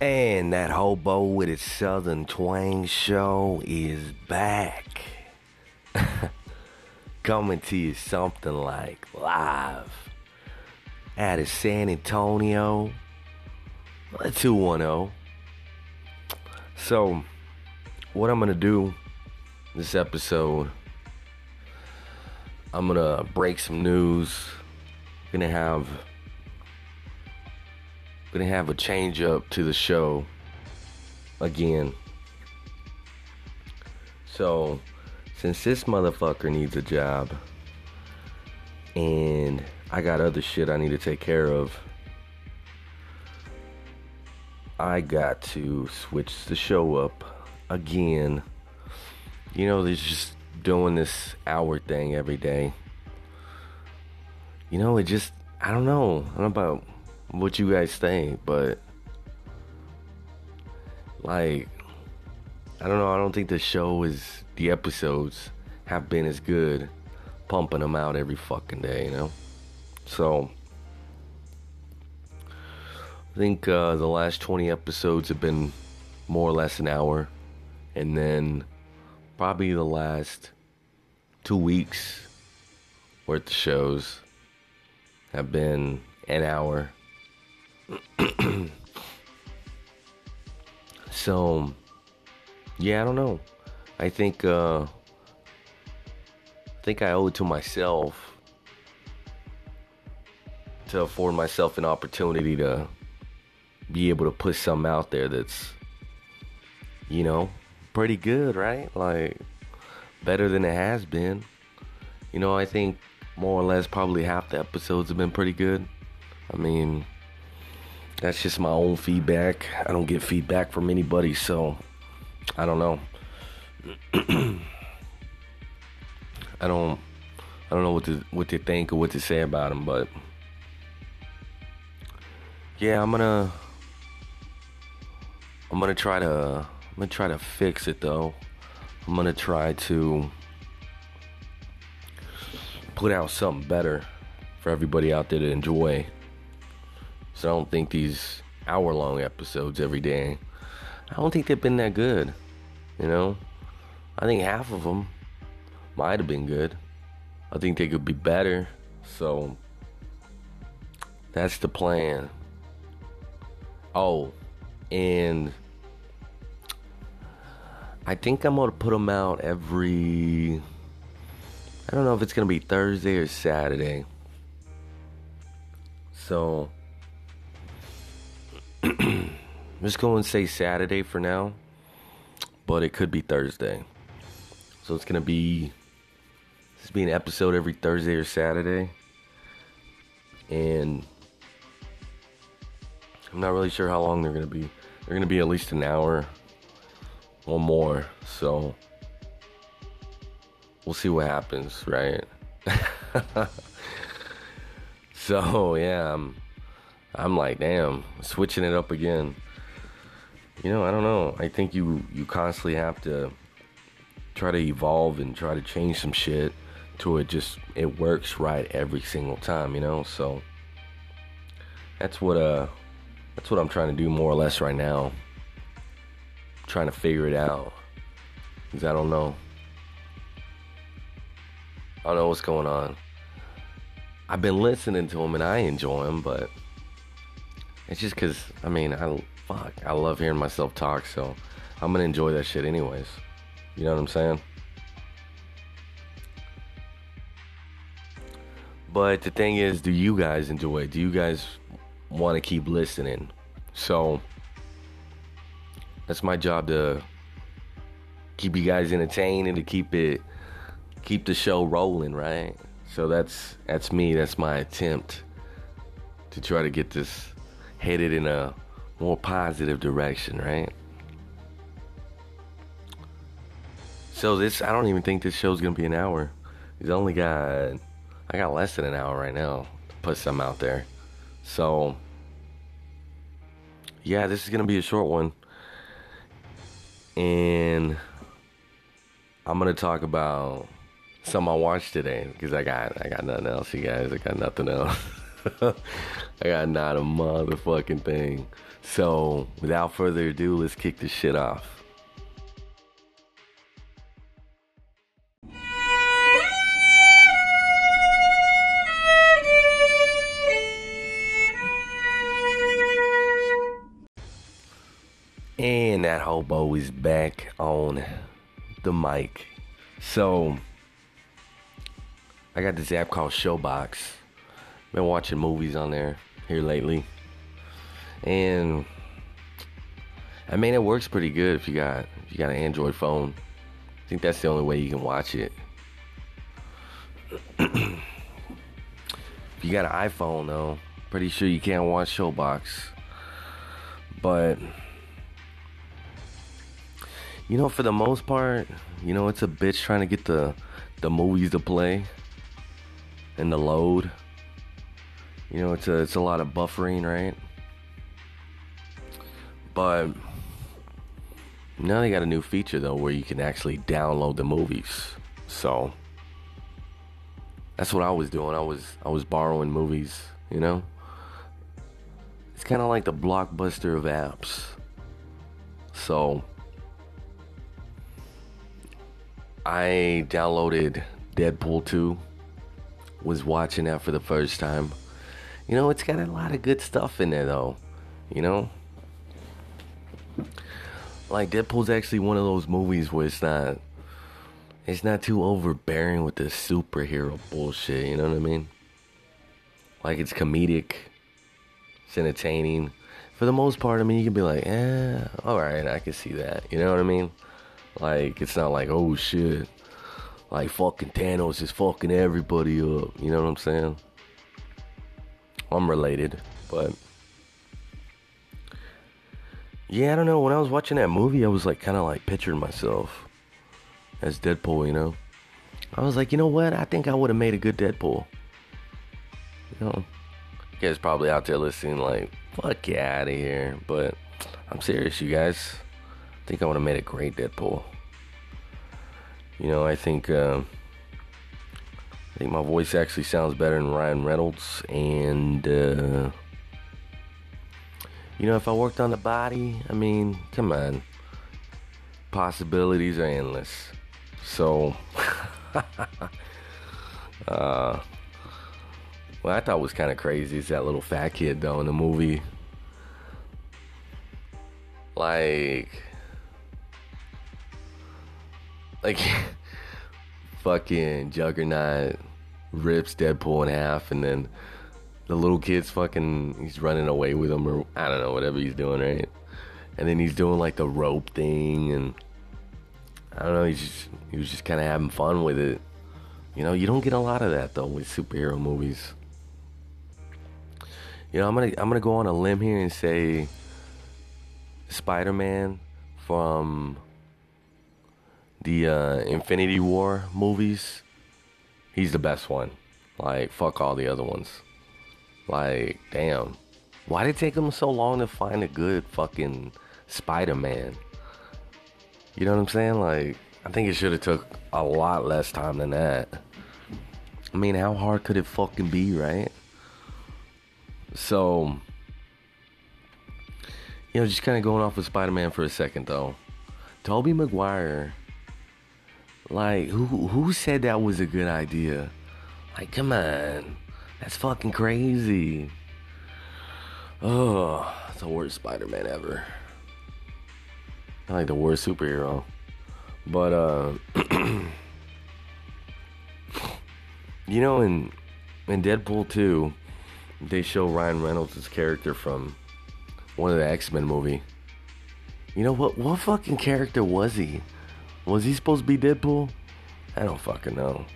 And that Hobo with its Southern Twang show is back. Coming to you something like live out of San Antonio, 210. So, what I'm going to do this episode, I'm going to break some news. Gonna have a change up to the show again. So, since this motherfucker needs a job and I got other shit I need to take care of, I got to switch the show up again. You know, they're just doing this hour thing every day. You know, it just, I don't know about what you guys think, but like, I don't think the show is, the episodes have been as good pumping them out every fucking day, you know? So, I think the last 20 episodes have been more or less an hour, and then probably the last 2 weeks worth of shows have been an hour. So, yeah, I don't know. I think I owe it to myself to afford myself an opportunity to be able to put something out there that's, you know, pretty good, right? Like, better than it has been. You know, I think more or less probably half the episodes have been pretty good. I mean, that's just my own feedback. I don't get feedback from anybody, so I don't know. I don't know what to think or what to say about them, but yeah, I'm gonna try to fix it though. I'm gonna try to put out something better for everybody out there to enjoy. So I don't think these hour-long episodes every day, I don't think they've been that good, you know? I think half of them might have been good. I think they could be better, so that's the plan. Oh, and I think I'm going to put them out every, I don't know if it's going to be Thursday or Saturday. So I'm just going to say Saturday for now, but it could be Thursday. So it's going to be, this be an episode every Thursday or Saturday. And I'm not really sure how long they're going to be. They're going to be at least an hour or more. So we'll see what happens, right? So, yeah, I'm like, damn, switching it up again. You know, I don't know. I think you constantly have to try to evolve and try to change some shit to it works right every single time, you know? So that's what I'm trying to do more or less right now. I'm trying to figure it out, because I don't know. I don't know what's going on. I've been listening to them and I enjoy them, but it's just because, I mean, I love hearing myself talk, so I'm going to enjoy that shit anyways. You know what I'm saying? But the thing is, do you guys enjoy it? Do you guys want to keep listening? So that's my job, to keep you guys entertained and to keep the show rolling, right? So that's me. That's my attempt to try to get this headed in a more positive direction, right? So I don't even think this show's gonna be an hour. It's only I got less than an hour right now to put some out there. So yeah, this is gonna be a short one. And I'm gonna talk about something I watched today, because I got nothing else, you guys. I got nothing else. I got not a motherfucking thing. So, without further ado, let's kick this shit off. And that hobo is back on the mic. So, I got this app called Showbox. Been watching movies on there here lately. And, I mean, it works pretty good if you got an Android phone. I think that's the only way you can watch it. If you got an iPhone, though, pretty sure you can't watch Showbox. But, you know, for the most part, you know, it's a bitch trying to get the movies to play and the load. You know, it's a lot of buffering, right? But now they got a new feature, though, where you can actually download the movies. So that's what I was doing. I was borrowing movies, you know? It's kind of like the Blockbuster of apps. So I downloaded Deadpool 2, was watching that for the first time. You know, it's got a lot of good stuff in there, though, you know? Like, Deadpool's actually one of those movies where it's not too overbearing with the superhero bullshit, you know what I mean? Like, it's comedic, it's entertaining. For the most part, I mean, you can be like, eh, alright, I can see that, you know what I mean? Like, it's not like, oh shit, like fucking Thanos is fucking everybody up, you know what I'm saying? I'm related, but yeah, I don't know, when I was watching that movie, I was like, kind of like picturing myself as Deadpool, you know? I was like, you know what, I think I would have made a good Deadpool. You know, you guys probably out there listening like, fuck you out of here, but I'm serious, you guys. I think I would have made a great Deadpool. You know, I think my voice actually sounds better than Ryan Reynolds, and you know, if I worked on the body, I mean, come on, possibilities are endless. So, what I thought was kind of crazy is that little fat kid though in the movie, like, fucking Juggernaut rips Deadpool in half, and then the little kid's fucking, he's running away with him, or I don't know, whatever he's doing, right? And then he's doing, like, the rope thing, and I don't know, he was just kind of having fun with it. You know, you don't get a lot of that, though, with superhero movies. You know, I'm gonna go on a limb here and say Spider-Man from the Infinity War movies, he's the best one. Like, fuck all the other ones. Like, damn. Why did it take him so long to find a good fucking Spider-Man? You know what I'm saying? Like, I think it should have took a lot less time than that. I mean, how hard could it fucking be, right? So, you know, just kind of going off with Spider-Man for a second, though. Tobey Maguire, like, who said that was a good idea? Like, come on. That's fucking crazy. Oh, it's the worst Spider-Man ever. I like the worst superhero. But, you know, in Deadpool 2, they show Ryan Reynolds' character from one of the X-Men movie. You know, what fucking character was he? Was he supposed to be Deadpool? I don't fucking know.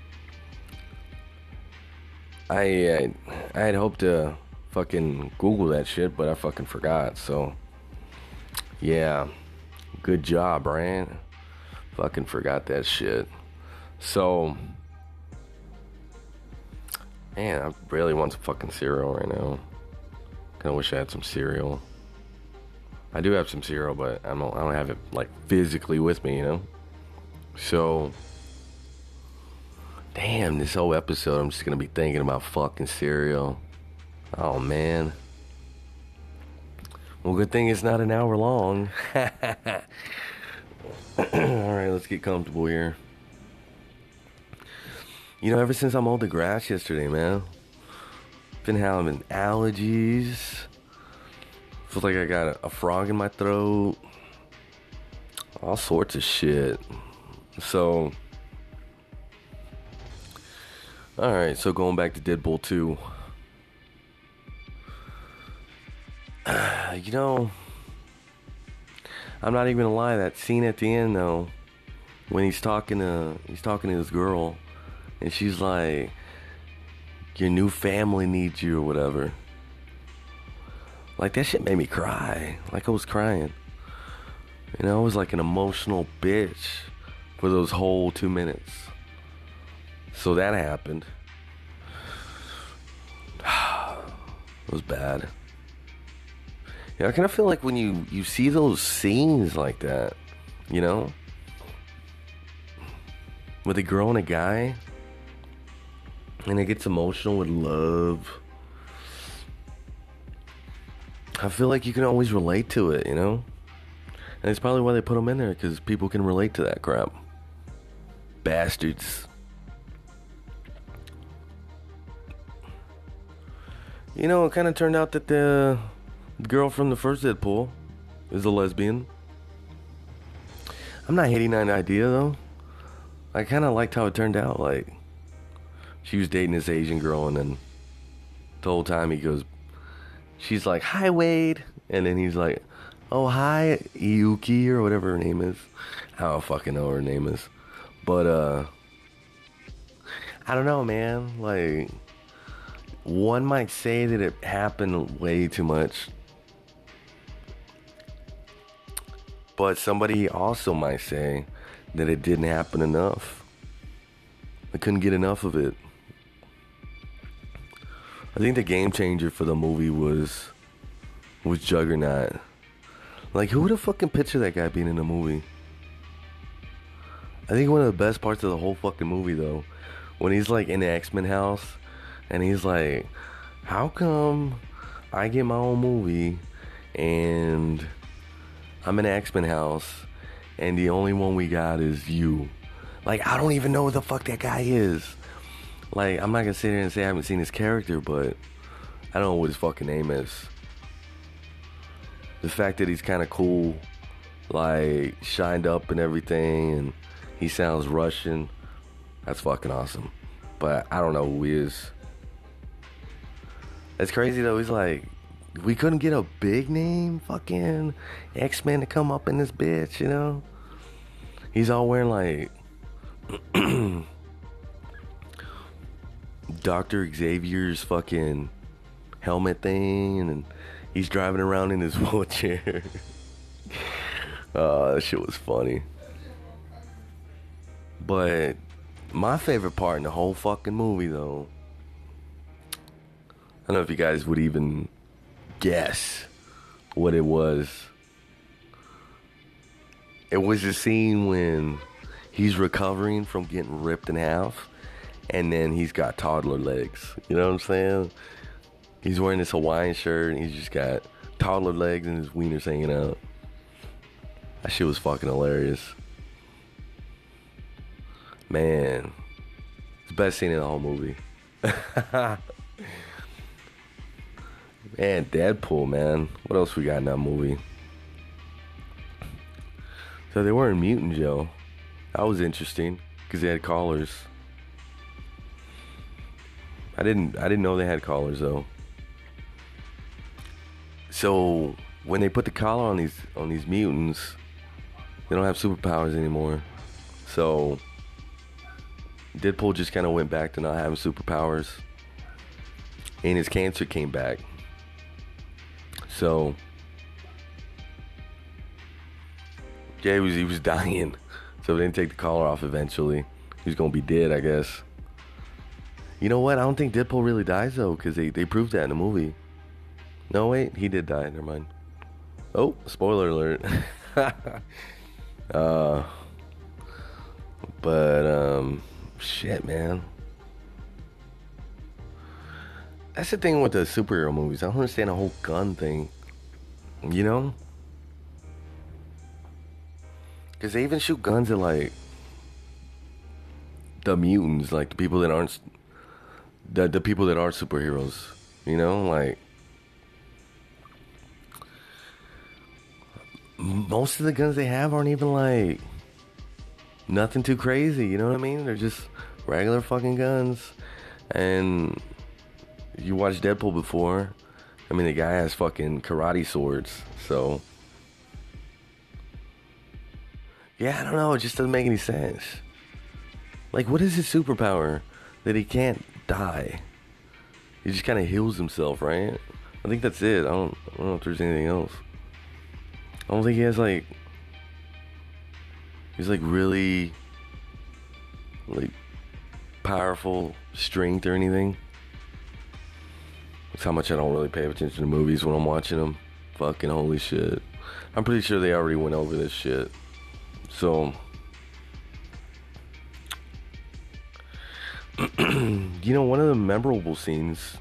I had hoped to fucking Google that shit, but I fucking forgot. So, yeah. Good job, Ryan. Fucking forgot that shit. So, man, I really want some fucking cereal right now. Kinda wish I had some cereal. I do have some cereal, but I don't have it, like, physically with me, you know? So, damn, this whole episode, I'm just going to be thinking about fucking cereal. Oh, man. Well, good thing it's not an hour long. All right, let's get comfortable here. You know, ever since I mowed the grass yesterday, man, been having allergies. Feels like I got a frog in my throat. All sorts of shit. So, alright, so going back to Deadpool 2. You know, I'm not even gonna lie, that scene at the end though, when he's talking to this girl, and she's like, your new family needs you or whatever. Like, that shit made me cry. Like, I was crying. And I was like an emotional bitch for those whole 2 minutes. So that happened. It was bad. Yeah, I kind of feel like when you see those scenes like that, you know, with a girl and a guy, and it gets emotional with love, I feel like you can always relate to it, you know? And it's probably why they put them in there, because people can relate to that crap. Bastards. You know, it kind of turned out that the girl from the first Deadpool is a lesbian. I'm not hating that idea, though. I kind of liked how it turned out. Like, she was dating this Asian girl, and then the whole time he goes, she's like, hi, Wade. And then he's like, oh, hi, Iyuki, or whatever her name is. I don't fucking know what her name is. But, I don't know, man. Like, one might say that it happened way too much. But somebody also might say that it didn't happen enough. I couldn't get enough of it. I think the game changer for the movie was Juggernaut. Like, who would have fucking pictured that guy being in a movie? I think one of the best parts of the whole fucking movie, though, when he's like in the X-Men house, and he's like, how come I get my own movie and I'm in the X-Men house and the only one we got is you? Like, I don't even know who the fuck that guy is. Like, I'm not gonna sit here and say I haven't seen his character, but I don't know what his fucking name is. The fact that he's kind of cool, like, shined up and everything, and he sounds Russian, that's fucking awesome. But I don't know who he is. It's crazy though, he's like, we couldn't get a big name fucking X-Men to come up in this bitch, you know? He's all wearing like Dr. Xavier's fucking helmet thing, and he's driving around in his wheelchair. That shit was funny. But my favorite part in the whole fucking movie, though, I don't know if you guys would even guess what it was. It was the scene when he's recovering from getting ripped in half, and then he's got toddler legs. You know what I'm saying? He's wearing this Hawaiian shirt, and he's just got toddler legs and his wieners hanging out. That shit was fucking hilarious. Man, it's the best scene in the whole movie. Man, Deadpool, man. What else we got in that movie? So they were in Mutant Joe. That was interesting, because they had collars. I didn't know they had collars, though. So when they put the collar on these mutants, they don't have superpowers anymore. So Deadpool just kind of went back to not having superpowers, and his cancer came back. So yeah, he was dying. So they didn't take the collar off eventually. He was gonna be dead, I guess. You know what? I don't think Deadpool really dies, though, because they proved that in the movie. No, wait, he did die. Never mind. Oh, spoiler alert. Shit, man. That's the thing with the superhero movies. I don't understand the whole gun thing, you know? Because they even shoot guns at, like, the mutants, like, the people that aren't, the people that are superheroes, you know? Like, most of the guns they have aren't even, like, nothing too crazy, you know what I mean? They're just regular fucking guns. And you watched Deadpool before. I mean, the guy has fucking karate swords, so... yeah, I don't know, it just doesn't make any sense. Like, what is his superpower that he can't die? He just kind of heals himself, right? I think that's it. I don't know if there's anything else. I don't think he has, like... he's, like, really... like... powerful strength or anything. That's how much I don't really pay attention to movies when I'm watching them. Fucking holy shit. I'm pretty sure they already went over this shit. So, you know, one of the memorable scenes,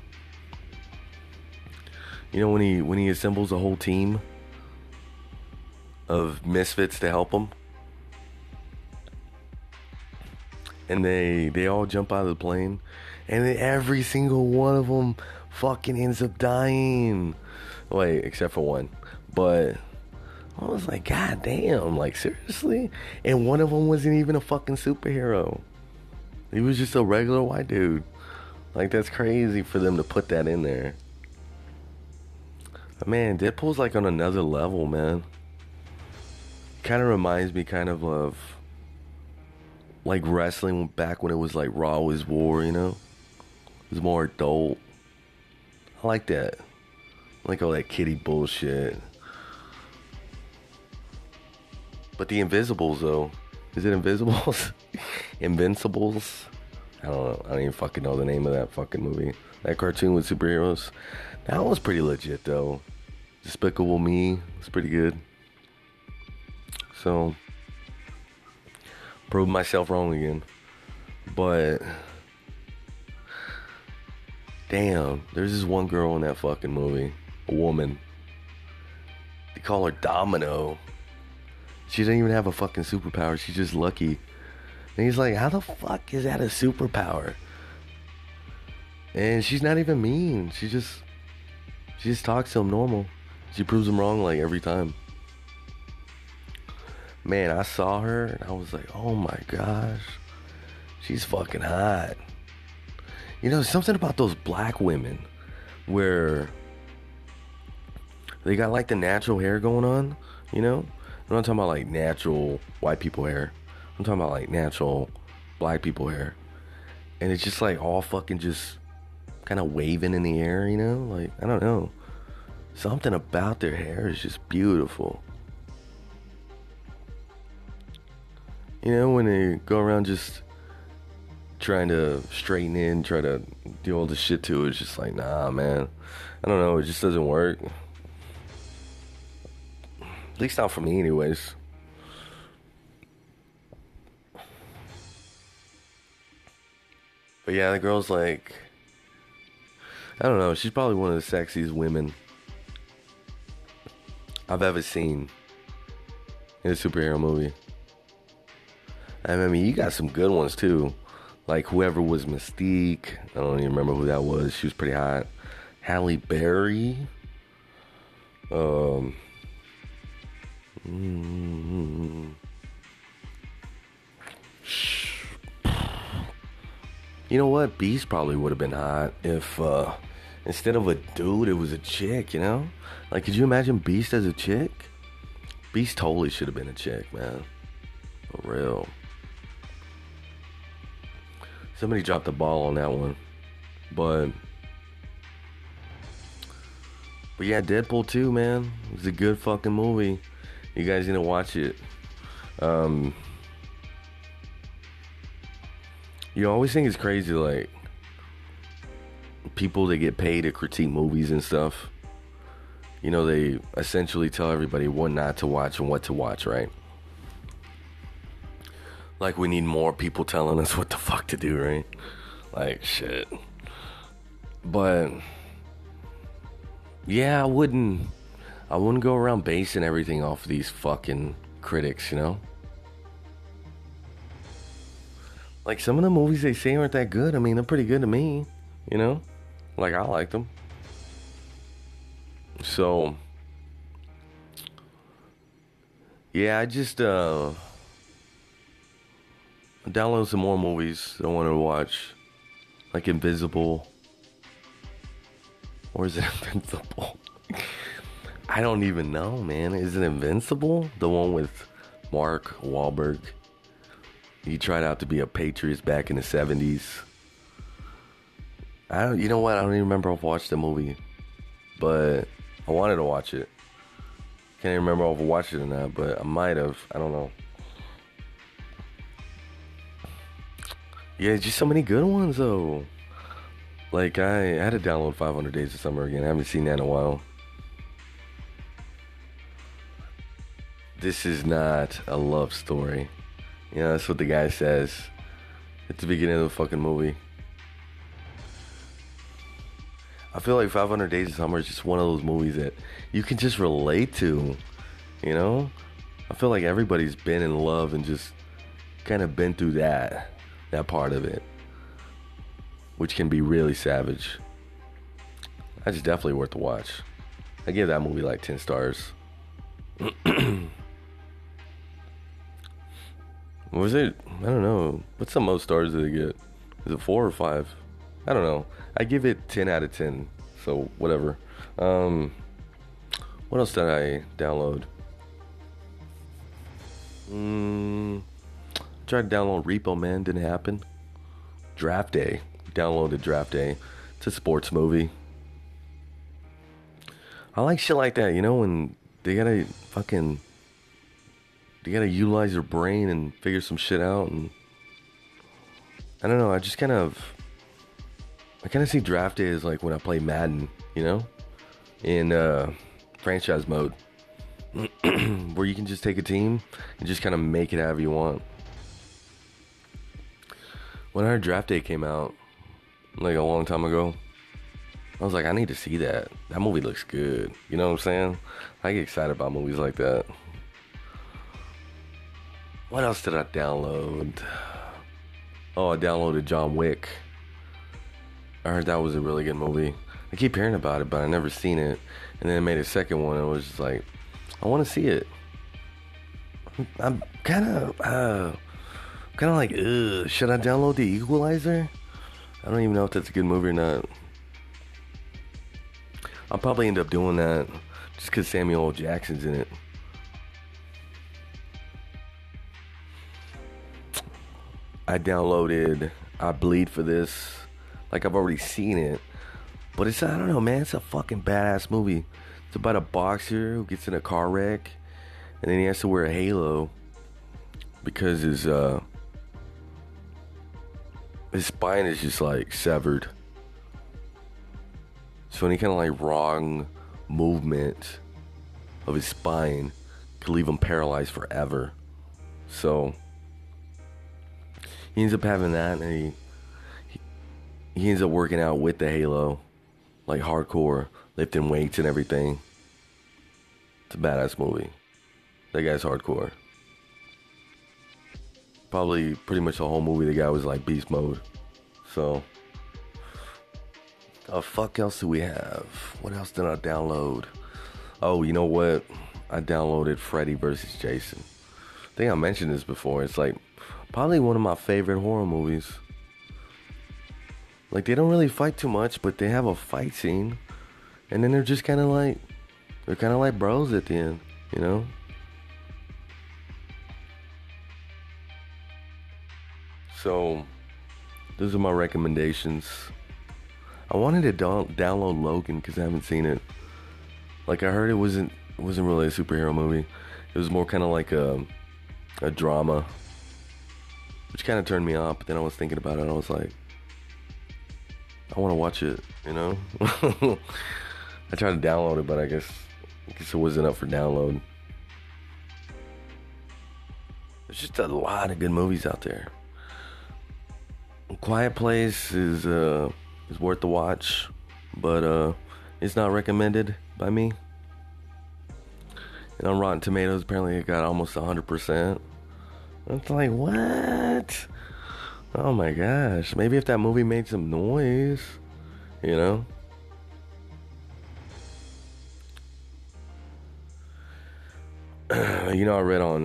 you know, when he assembles a whole team of misfits to help him, and they all jump out of the plane, and then every single one of them fucking ends up dying. Wait, except for one. But I was like, God damn, like, seriously? And one of them wasn't even a fucking superhero. He was just a regular white dude. Like, that's crazy for them to put that in there. But man, Deadpool's like on another level, man. Kind of reminds me kind of like wrestling back when it was like Raw was War, you know? It was more adult. I like that. I like all that kiddie bullshit. But the Invisibles, though. Is it Invisibles? Invincibles? I don't know. I don't even fucking know the name of that fucking movie. That cartoon with superheroes. That was pretty legit, though. Despicable Me was pretty good. So, proved myself wrong again. But, damn. There's this one girl in that fucking movie. A woman. They call her Domino. She doesn't even have a fucking superpower. She's just lucky. And he's like, how the fuck is that a superpower? And she's not even mean. She just talks to him normal. She proves him wrong like every time. Man, I saw her and I was like, oh my gosh. She's fucking hot. You know, something about those black women where they got like the natural hair going on, you know? I'm not talking about like natural white people hair. I'm talking about like natural black people hair. And it's just like all fucking just kind of waving in the air, you know? Like, I don't know. Something about their hair is just beautiful. You know, when they go around just trying to straighten in, try to do all this shit to it, it's just like, nah, man. I don't know. It just doesn't work. At least not for me, anyways. But yeah, the girl's like... I don't know, she's probably one of the sexiest women I've ever seen in a superhero movie. I mean, you got some good ones, too. Like, whoever was Mystique. I don't even remember who that was. She was pretty hot. Halle Berry. You know what? Beast probably would have been hot if instead of a dude, it was a chick, you know? Like, could you imagine Beast as a chick? Beast totally should have been a chick, man. For real. Somebody dropped the ball on that one. But yeah, Deadpool 2, man. It was a good fucking movie. You guys need to watch it. You always think it's crazy, like, people that get paid to critique movies and stuff, you know, they essentially tell everybody what not to watch and what to watch, right? Like, we need more people telling us what the fuck to do, right? Like, shit. But yeah, I wouldn't go around basing everything off these fucking critics, you know? Like, some of the movies they say aren't that good. I mean, they're pretty good to me, you know? Like, I like them. So, yeah, I just download some more movies I want to watch. Like Invisible. Or is it Invincible? I don't even know, man. Is it Invincible? The one with Mark Wahlberg. He tried out to be a patriot back in the 70s. You know what? I don't even remember if I watched the movie. But I wanted to watch it. Can't even remember if I watched it or not, but I might have. I don't know. Yeah, just so many good ones, though. Like, I had to download 500 Days of Summer again. I haven't seen that in a while. This is not a love story. You know, that's what the guy says at the beginning of the fucking movie. I feel like 500 Days of Summer is just one of those movies that you can just relate to, you know? I feel like everybody's been in love and just kind of been through that part of it, which can be really savage. That's definitely worth the watch. I give that movie like 10 stars. Was it? I don't know. What's the most stars did it get? Is it 4 or 5? I don't know. I give it 10 out of 10. So whatever. What else did I download? Tried to download Repo Man. Didn't happen. Draft Day. Downloaded Draft Day. It's a sports movie. I like shit like that, you know, when they gotta utilize their brain and figure some shit out. And I don't know, I kind of see Draft Day as like when I play Madden, you know, in franchise mode, where you can just take a team and just kind of make it however you want. When I heard Draft Day came out, like a long time ago, I was like, I need to see that. That movie looks good. You know what I'm saying? I get excited about movies like that. What else did I download? Oh, I downloaded John Wick. I heard that was a really good movie. I keep hearing about it, but I never seen it. And then I made a second one, and I was just like, I want to see it. I'm kind of like, ugh, should I download The Equalizer? I don't even know if that's a good movie or not. I'll probably end up doing that just because Samuel L. Jackson's in it. I downloaded I Bleed for This. Like, I've already seen it. But it's, I don't know, man. It's a fucking badass movie. It's about a boxer who gets in a car wreck. And then he has to wear a halo because his spine is just like severed. So any kind of like wrong movement of his spine could leave him paralyzed forever. So he ends up having that, and he ends up working out with the halo, like hardcore, lifting weights and everything. It's a badass movie. That guy's hardcore. Probably pretty much the whole movie the guy was like beast mode. So the fuck else do we have? What else did I download? Oh, you know what? I downloaded Freddy versus Jason. I think I mentioned this before. It's like probably one of my favorite horror movies. Like, they don't really fight too much, but they have a fight scene, and then they're just kind of like, they're kind of like bros at the end, you know? So, those are my recommendations. I wanted to download Logan because I haven't seen it. Like, I heard it wasn't really a superhero movie. It was more kind of like a drama, which kind of turned me off. But then I was thinking about it, and I was like, I want to watch it, you know? I tried to download it, but I guess it wasn't up for download. There's just a lot of good movies out there. A Quiet Place is worth the watch. but it's not recommended by me. And on Rotten Tomatoes, apparently it got almost 100%. It's like, what? Oh my gosh. Maybe if that movie made some noise, you know? You know, I read on,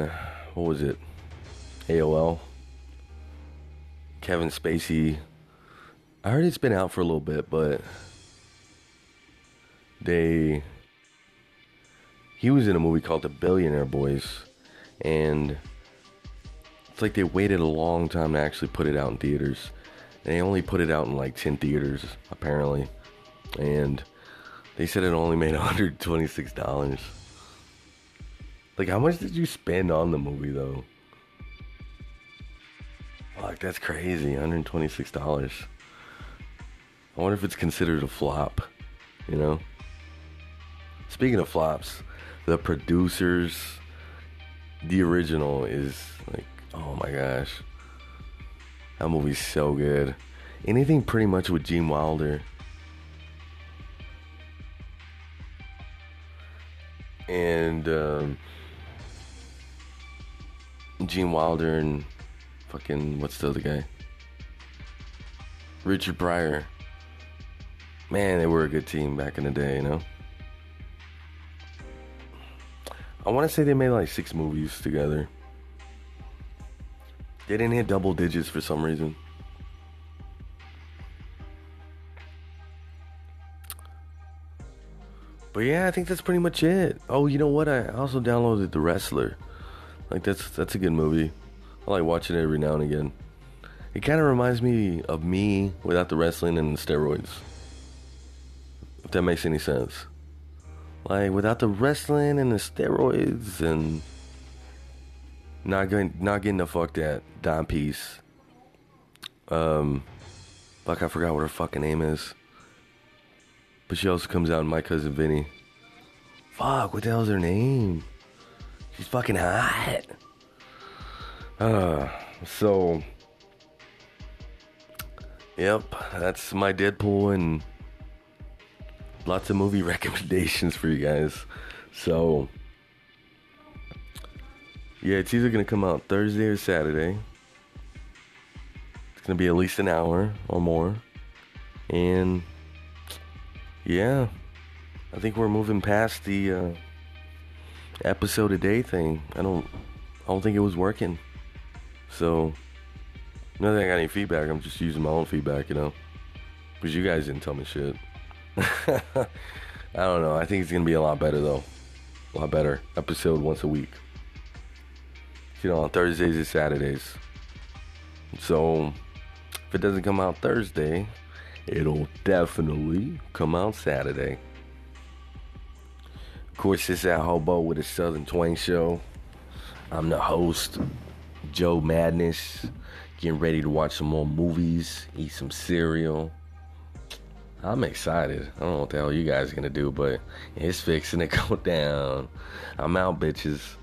what was it? AOL. Kevin Spacey. I heard it's been out for a little bit, but he was in a movie called The Billionaire Boys, and it's like they waited a long time to actually put it out in theaters. They only put it out in like 10 theaters, apparently. And they said it only made $126. Like, how much did you spend on the movie, though? Fuck, that's crazy, $126. I wonder if it's considered a flop, you know? Speaking of flops, The Producers, the original, is like, oh my gosh, that movie's so good. Anything pretty much with Gene Wilder. And Gene Wilder and fucking, what's the other guy? Richard Pryor. Man, they were a good team back in the day, you know? I want to say they made like 6 movies together. They didn't hit double digits for some reason. But yeah, I think that's pretty much it. Oh, you know what? I also downloaded The Wrestler. Like, that's a good movie. I like watching it every now and again. It kind of reminds me of me without the wrestling and the steroids. If that makes any sense. Like, without the wrestling and the steroids and not getting the fuck that dime piece. Fuck, I forgot what her fucking name is. But she also comes out in My Cousin Vinny. Fuck, what the hell's her name? She's fucking hot. So, yep, that's my Deadpool and lots of movie recommendations for you guys. So, yeah, it's either going to come out Thursday or Saturday. It's going to be at least an hour or more. And, yeah, I think we're moving past the episode a day thing. I don't think it was working. So, not that I got any feedback, I'm just using my own feedback, you know, because you guys didn't tell me shit. I don't know, I think it's going to be a lot better though, a lot better, episode once a week, you know, on Thursdays and Saturdays. So, if it doesn't come out Thursday, it'll definitely come out Saturday. Of course, it's at Hobo with the Southern Twang Show. I'm the host, Joe Madness, getting ready to watch some more movies, eat some cereal. I'm excited. I don't know what the hell you guys are gonna do, but it's fixing to go down. I'm out, bitches.